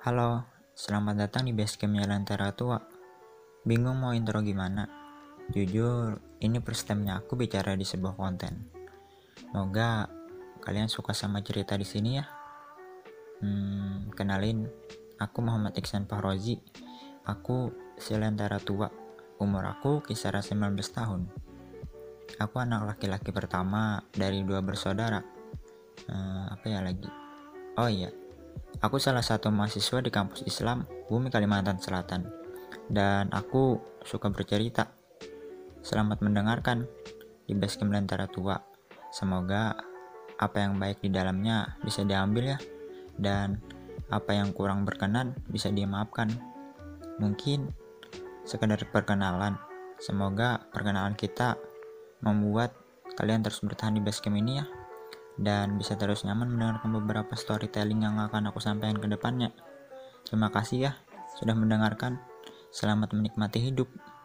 Halo, selamat datang di basecampnya Lentera Tua. Bingung mau intro gimana? Jujur, ini first time-nya aku bicara di sebuah konten. Semoga kalian suka sama cerita di sini ya. Kenalin, aku Muhammad Iksan Fahrozi. Aku si Lentera Tua. Umur aku kisaran 19 tahun. Aku anak laki-laki pertama dari 2 bersaudara. Oh iya, aku salah satu mahasiswa di kampus Islam Bumi Kalimantan Selatan, dan aku suka bercerita. Selamat mendengarkan di Basecamp Lentera Tua. Semoga apa yang baik di dalamnya bisa diambil ya, dan apa yang kurang berkenan bisa dimaafkan. Mungkin sekedar perkenalan. Semoga perkenalan kita membuat kalian terus bertahan di Basecamp ini ya, dan bisa terus nyaman mendengarkan beberapa storytelling yang akan aku sampaikan ke depannya. Terima kasih ya sudah mendengarkan. Selamat menikmati hidup.